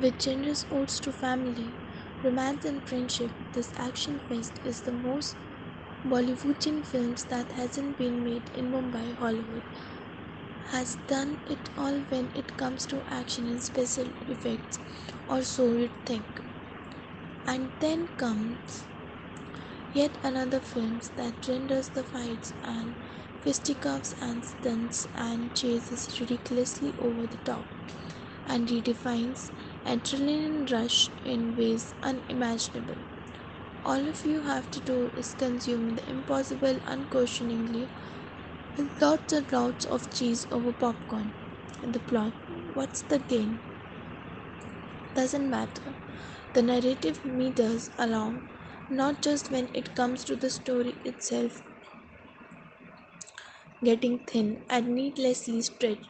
with generous odes to family, romance and friendship, this action fest is the most Bollywoodian films that hasn't been made in Mumbai. Hollywood has done it all when it comes to action and special effects, or so you'd think. And then comes yet another film that renders the fights and fisticuffs and stunts and chases ridiculously over the top, and redefines adrenaline rush in ways unimaginable. All of you have to do is consume the impossible unquestioningly, with lots and lots of cheese over popcorn. And the plot, what's the gain? Doesn't matter. The narrative meters along, not just when it comes to the story itself getting thin and needlessly stretched,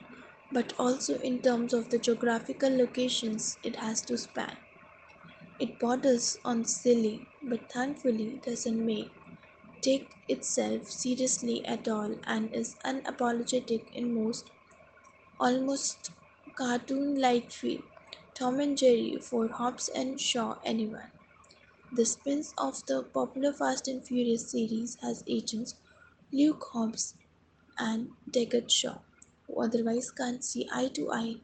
but also in terms of the geographical locations it has to span. It borders on silly, but thankfully doesn't take itself seriously at all, and is unapologetic in most, almost cartoon-like feel. Tom and Jerry for Hobbs and Shaw anyone. The spin of the popular Fast and Furious series has agents Luke Hobbs and Deckard Shaw, who otherwise can't see eye to eye,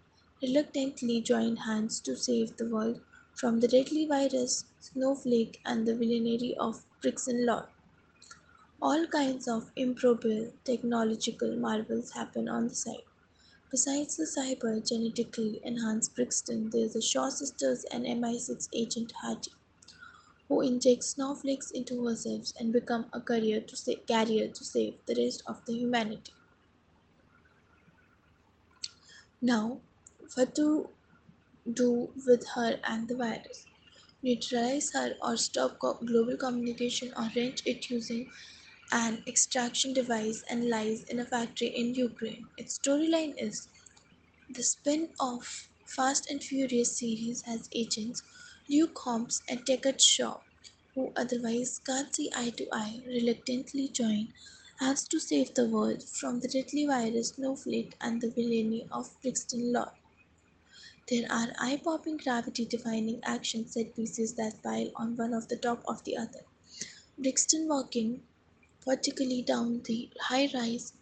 reluctantly join hands to save the world from the deadly virus, Snowflake, and the villainy of Brixton Law. All kinds of improbable technological marvels happen on the site. Besides the cyber genetically enhanced Brixton, there's the Shaw sisters and MI6 agent Haji, who injects snowflakes into herself and become a carrier to save the rest of the humanity. Now, what to do with her and the virus? Neutralize her or stop global communication, or wrench it using an extraction device and lies in a factory in Ukraine. Its storyline is the spin-off Fast and Furious series has agents Luke Hobbs and Deckard Shaw, who otherwise can't see eye to eye, reluctantly join hands to save the world from the deadly virus Snowflake and the villainy of Brixton Law. There are eye-popping, gravity-defying action set pieces that pile on one of the top of the other. Brixton walking vertically down the high-rise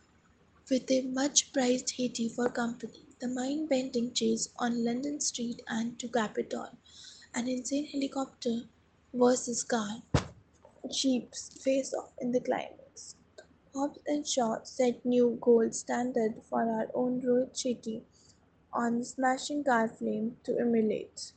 with a much-prized Haiti for company, the mind-bending chase on London Street, and to cap it all, an insane helicopter versus car, jeeps face-off in the climax. Hobbs and Shaw set new gold standard for our own road city on smashing car flame to emulate.